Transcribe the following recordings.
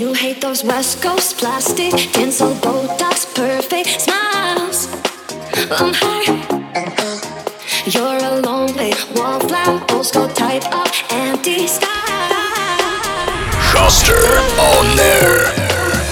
You hate those West Coast plastic, cancel Botox, perfect smiles. I'm high, you're a lonely wallflower, old school type of empty style. Shuster on air. No.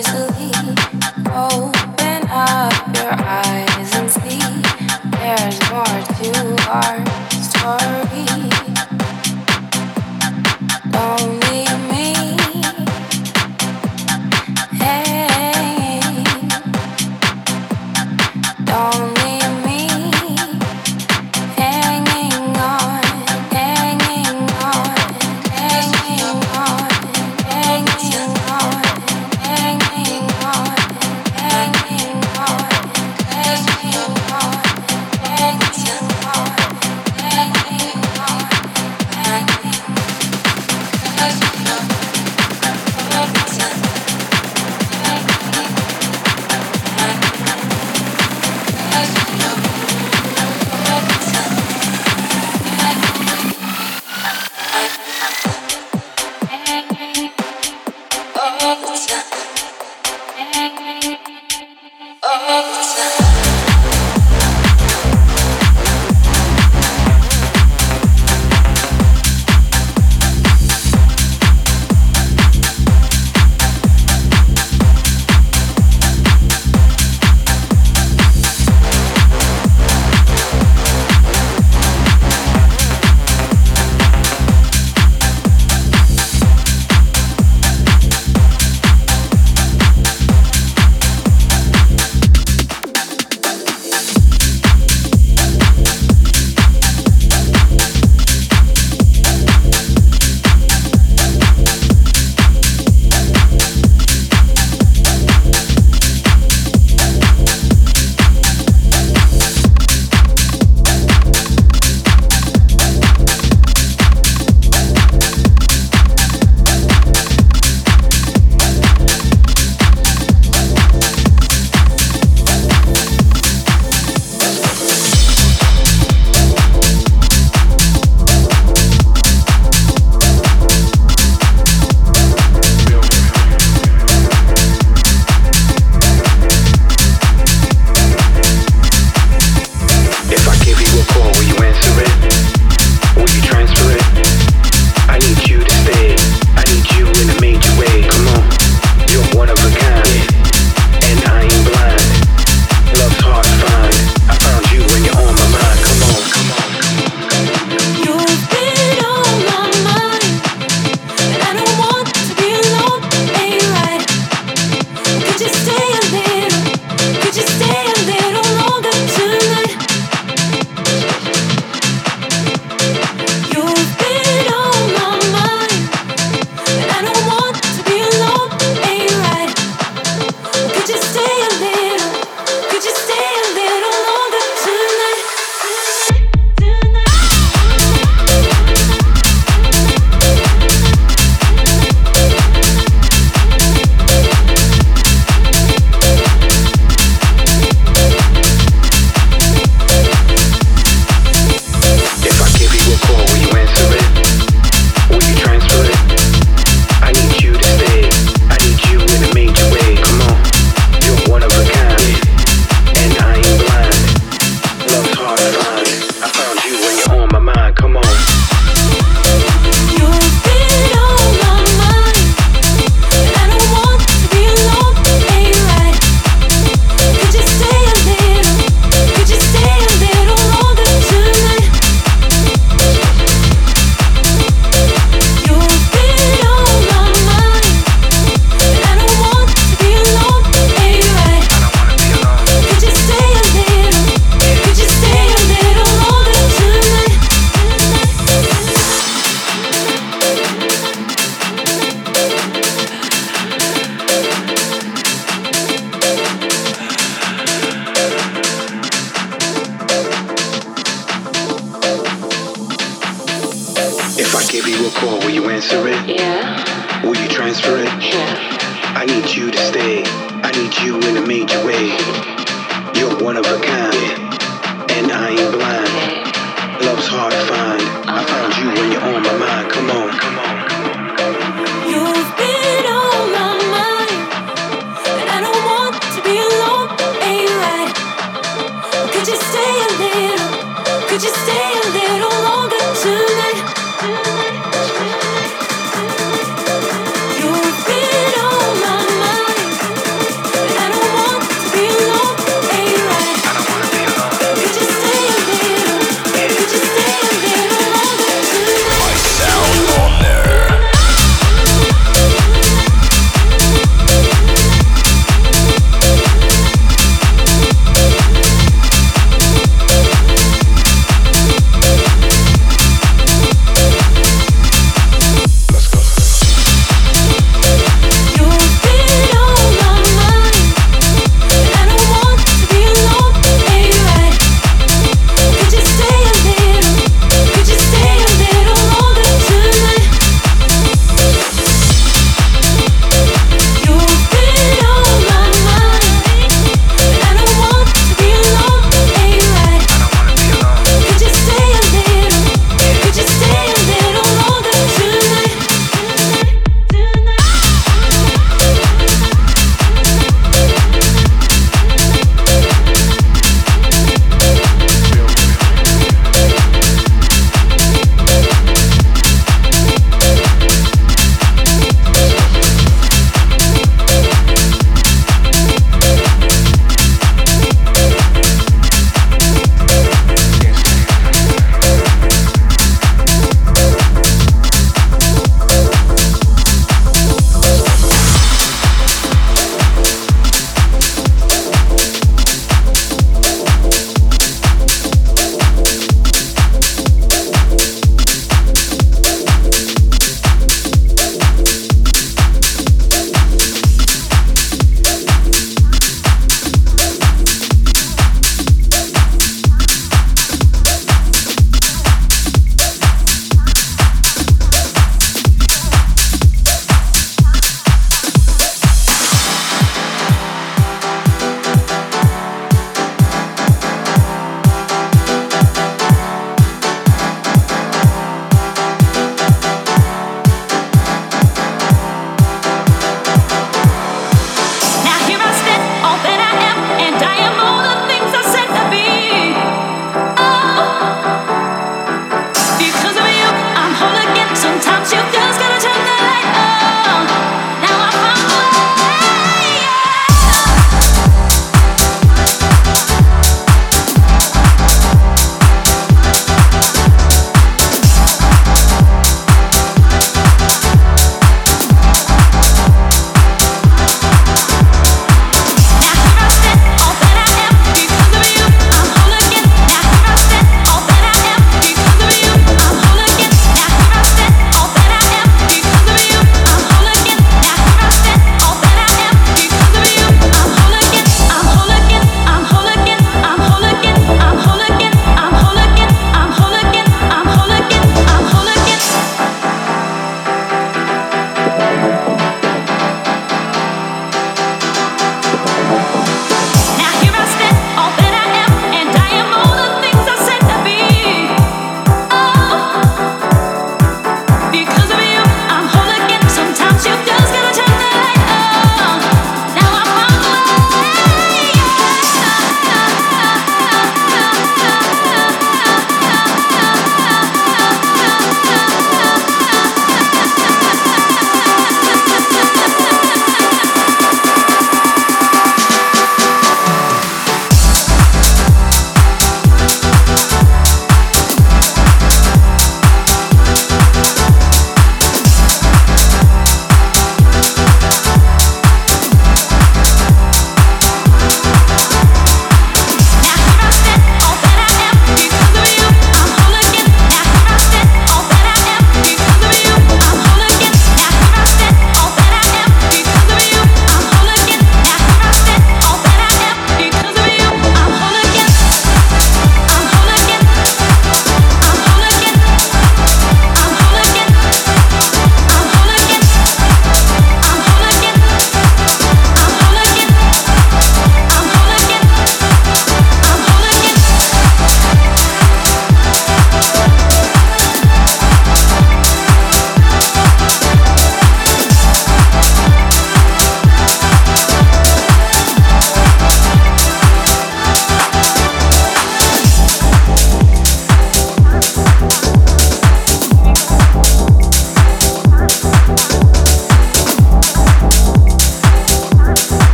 easily. Open up your eyes and see there's more to our story. Don't leave me. Hey, don't leave me hanging on, hanging on, hanging on.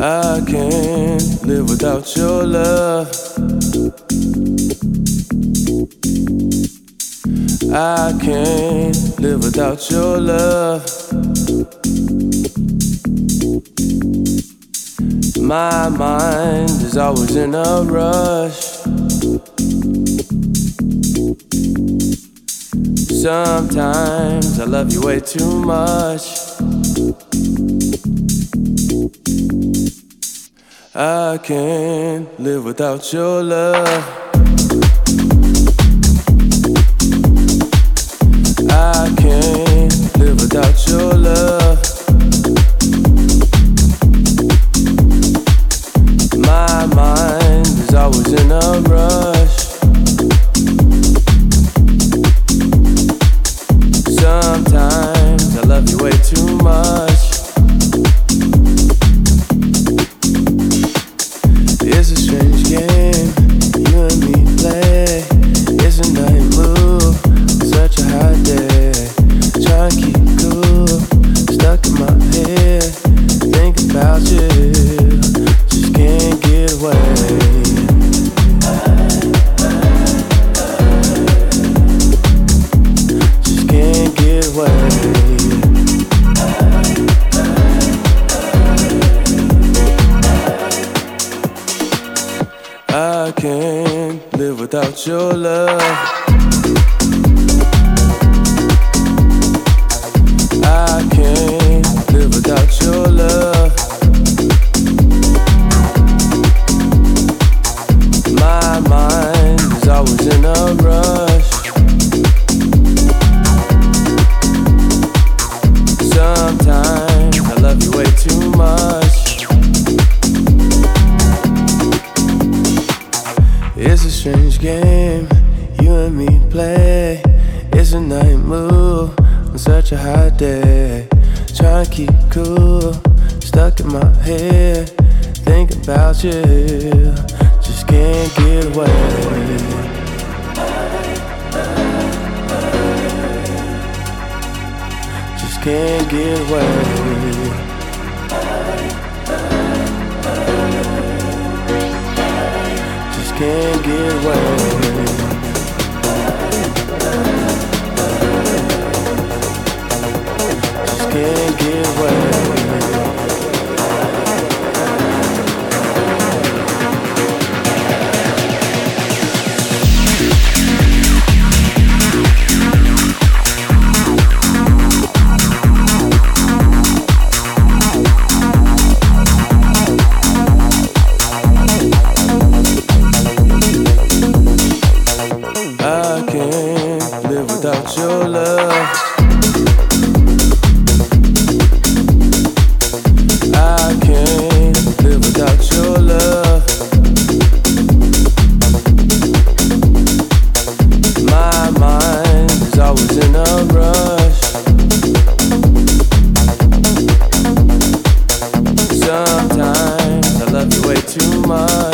I can't live without your love. I can't live without your love. My mind is always in a rush. Sometimes I love you way too much. I can't live without your love. I can't live without your love. My mind is always in a rush. Sometimes I love you way too much. It's a strange game you and me play. It's a night move, such a hot day. Try to keep cool, stuck in my head. Think about you, just can't get away. I can't live without your love. I can't live without your love. My mind is always in a rush. Sometimes I love you way too much. It's a strange game you and me play. It's a night move on such a hot day. Trying to keep cool, stuck in my head. Think about you, just can't get away. Can't get away. Just can't get away. Just can't get your love. I can't live without your love. My mind is always in a rush. Sometimes I love you way too much.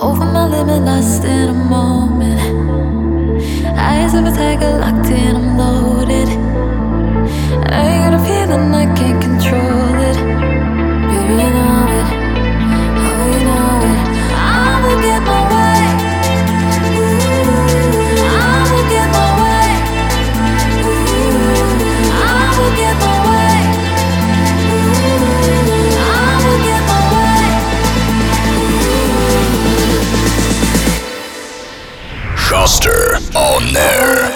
over my limit, lost in a moment. Eyes of a tiger, locked in, I'm loaded. I got a feeling I can't control it. Baby, you know it, oh you know it. I will get my way. Ooh, I will get my way. Ooh, I will get my way. Ooh, I will get my way. Ooh. Shuster on air.